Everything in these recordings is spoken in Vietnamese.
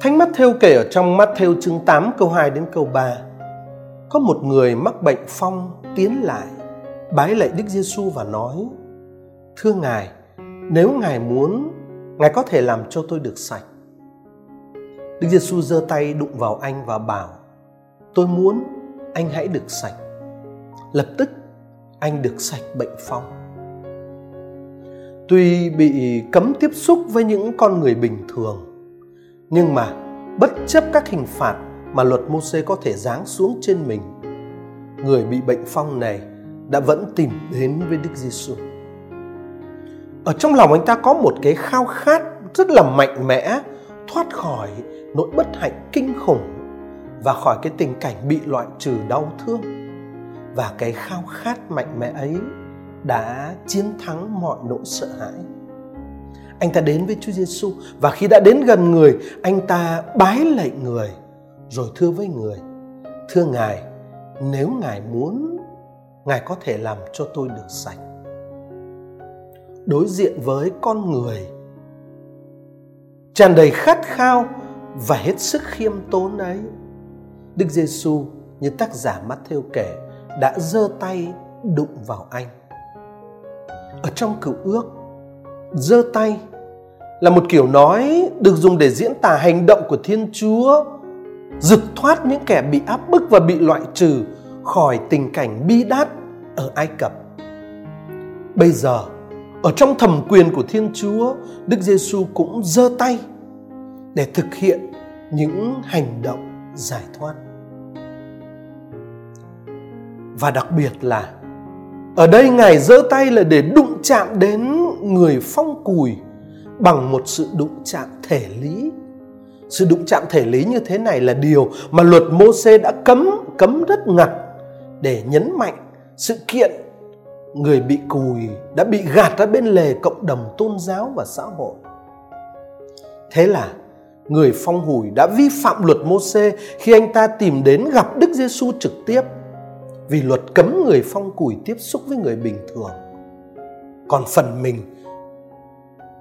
Thánh Mátthêu kể ở trong Mátthêu chương 8 câu 2 đến câu 3: Có một người mắc bệnh phong tiến lại, bái lạy Đức Giêsu và nói: Thưa Ngài, nếu Ngài muốn, Ngài có thể làm cho tôi được sạch. Đức Giêsu giơ tay đụng vào anh và bảo: Tôi muốn, anh hãy được sạch. Lập tức anh được sạch bệnh phong. Tuy bị cấm tiếp xúc với những con người bình thường, nhưng mà bất chấp các hình phạt mà luật Môsê có thể giáng xuống trên mình, người bị bệnh phong này đã vẫn tìm đến với Đức Giêsu. Ở trong lòng anh ta có một cái khao khát rất là mạnh mẽ thoát khỏi nỗi bất hạnh kinh khủng và khỏi cái tình cảnh bị loại trừ đau thương. Và cái khao khát mạnh mẽ ấy đã chiến thắng mọi nỗi sợ hãi. Anh ta đến với Chúa Giêsu, và khi đã đến gần người, anh ta bái lạy người rồi thưa với người: Thưa Ngài, nếu Ngài muốn, Ngài có thể làm cho tôi được sạch. Đối diện với con người tràn đầy khát khao và hết sức khiêm tốn ấy, Đức Giêsu, như tác giả Mátthêu kể, đã giơ tay đụng vào anh. Ở trong Cựu Ước, giơ tay là một kiểu nói được dùng để diễn tả hành động của Thiên Chúa rực thoát những kẻ bị áp bức và bị loại trừ khỏi tình cảnh bi đát ở Ai Cập. Bây giờ, ở trong thẩm quyền của Thiên Chúa, Đức Giêsu cũng giơ tay để thực hiện những hành động giải thoát. Và đặc biệt là ở đây, Ngài giơ tay là để đụng chạm đến người phong cùi bằng một sự đụng chạm thể lý. Sự đụng chạm thể lý như thế này là điều mà luật Môsê đã cấm rất ngặt, để nhấn mạnh sự kiện người bị cùi đã bị gạt ra bên lề cộng đồng tôn giáo và xã hội. Thế là người phong hủi đã vi phạm luật Môsê khi anh ta tìm đến gặp Đức Giêsu trực tiếp, vì luật cấm người phong cùi tiếp xúc với người bình thường. Còn phần mình,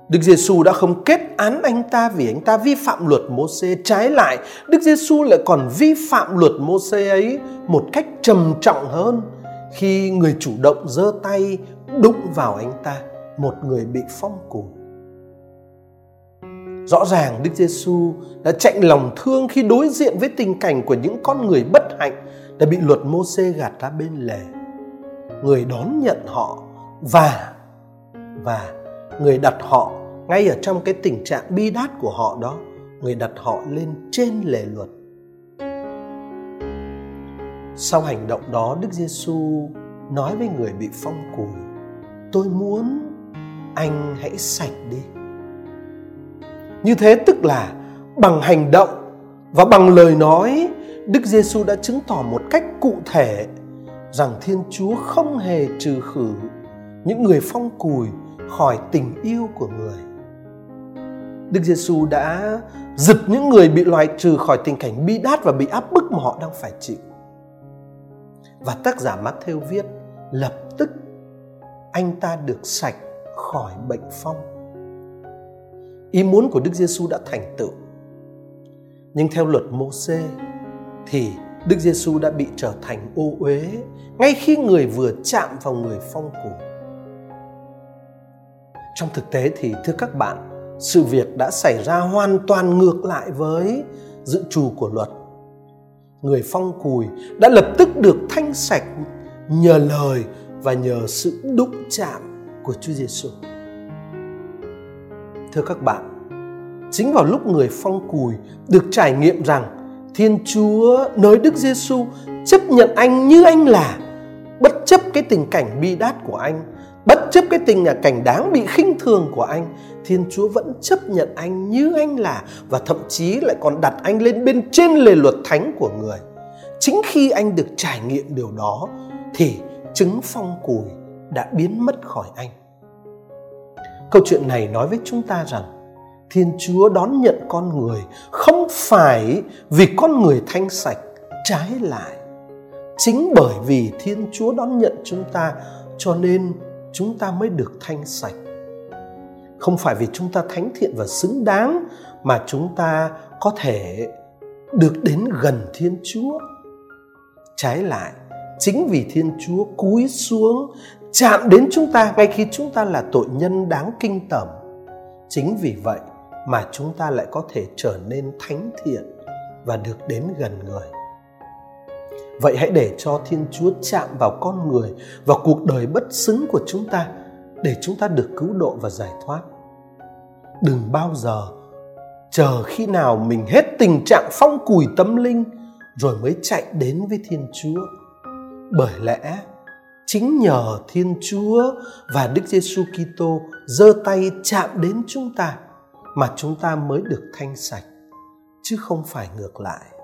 Đức Giêsu đã không kết án anh ta vì anh ta vi phạm luật Môsê. Trái lại, Đức Giêsu lại còn vi phạm luật Môsê ấy một cách trầm trọng hơn khi người chủ động giơ tay đụng vào anh ta, một người bị phong cùi. Rõ ràng Đức Giêsu đã chạnh lòng thương khi đối diện với tình cảnh của những con người bất hạnh đã bị luật Môsê gạt ra bên lề. Người đón nhận họ và người đặt họ ngay ở trong cái tình trạng bi đát của họ đó, người đặt họ lên trên lề luật. Sau hành động đó, Đức Giêsu nói với người bị phong cùi: Tôi muốn, anh hãy sạch đi. Như thế tức là bằng hành động và bằng lời nói, Đức Giêsu đã chứng tỏ một cách cụ thể rằng Thiên Chúa không hề trừ khử những người phong cùi khỏi tình yêu của người. Đức Giêsu đã giật những người bị loại trừ khỏi tình cảnh bi đát và bị áp bức mà họ đang phải chịu. Và tác giả Mátthêu viết: lập tức anh ta được sạch khỏi bệnh phong. Ý muốn của Đức Giêsu đã thành tựu. Nhưng theo luật Môsê thì Đức Giêsu đã bị trở thành ô uế ngay khi người vừa chạm vào người phong cùi. Trong thực tế thì, thưa các bạn, sự việc đã xảy ra hoàn toàn ngược lại với dự trù của luật. Người phong cùi đã lập tức được thanh sạch nhờ lời và nhờ sự đụng chạm của Chúa Giêsu. Thưa các bạn, chính vào lúc người phong cùi được trải nghiệm rằng Thiên Chúa nơi Đức Giêsu chấp nhận anh như anh là, bất chấp cái tình cảnh bi đát của anh, bất chấp cái tình cảnh đáng bị khinh thường của anh, Thiên Chúa vẫn chấp nhận anh như anh là, và thậm chí lại còn đặt anh lên bên trên lề luật thánh của người. Chính khi anh được trải nghiệm điều đó thì chứng phong cùi đã biến mất khỏi anh. Câu chuyện này nói với chúng ta rằng Thiên Chúa đón nhận con người không phải vì con người thanh sạch, trái lại, chính bởi vì Thiên Chúa đón nhận chúng ta cho nên chúng ta mới được thanh sạch. Không phải vì chúng ta thánh thiện và xứng đáng, mà chúng ta có thể được đến gần Thiên Chúa. Trái lại, chính vì Thiên Chúa cúi xuống chạm đến chúng ta ngay khi chúng ta là tội nhân đáng kinh tởm, chính vì vậy mà chúng ta lại có thể trở nên thánh thiện và được đến gần người. Vậy hãy để cho Thiên Chúa chạm vào con người, vào cuộc đời bất xứng của chúng ta, để chúng ta được cứu độ và giải thoát. Đừng bao giờ chờ khi nào mình hết tình trạng phong cùi tâm linh rồi mới chạy đến với Thiên Chúa. Bởi lẽ chính nhờ Thiên Chúa và Đức Giêsu Kitô giơ tay chạm đến chúng ta mà chúng ta mới được thanh sạch, chứ không phải ngược lại.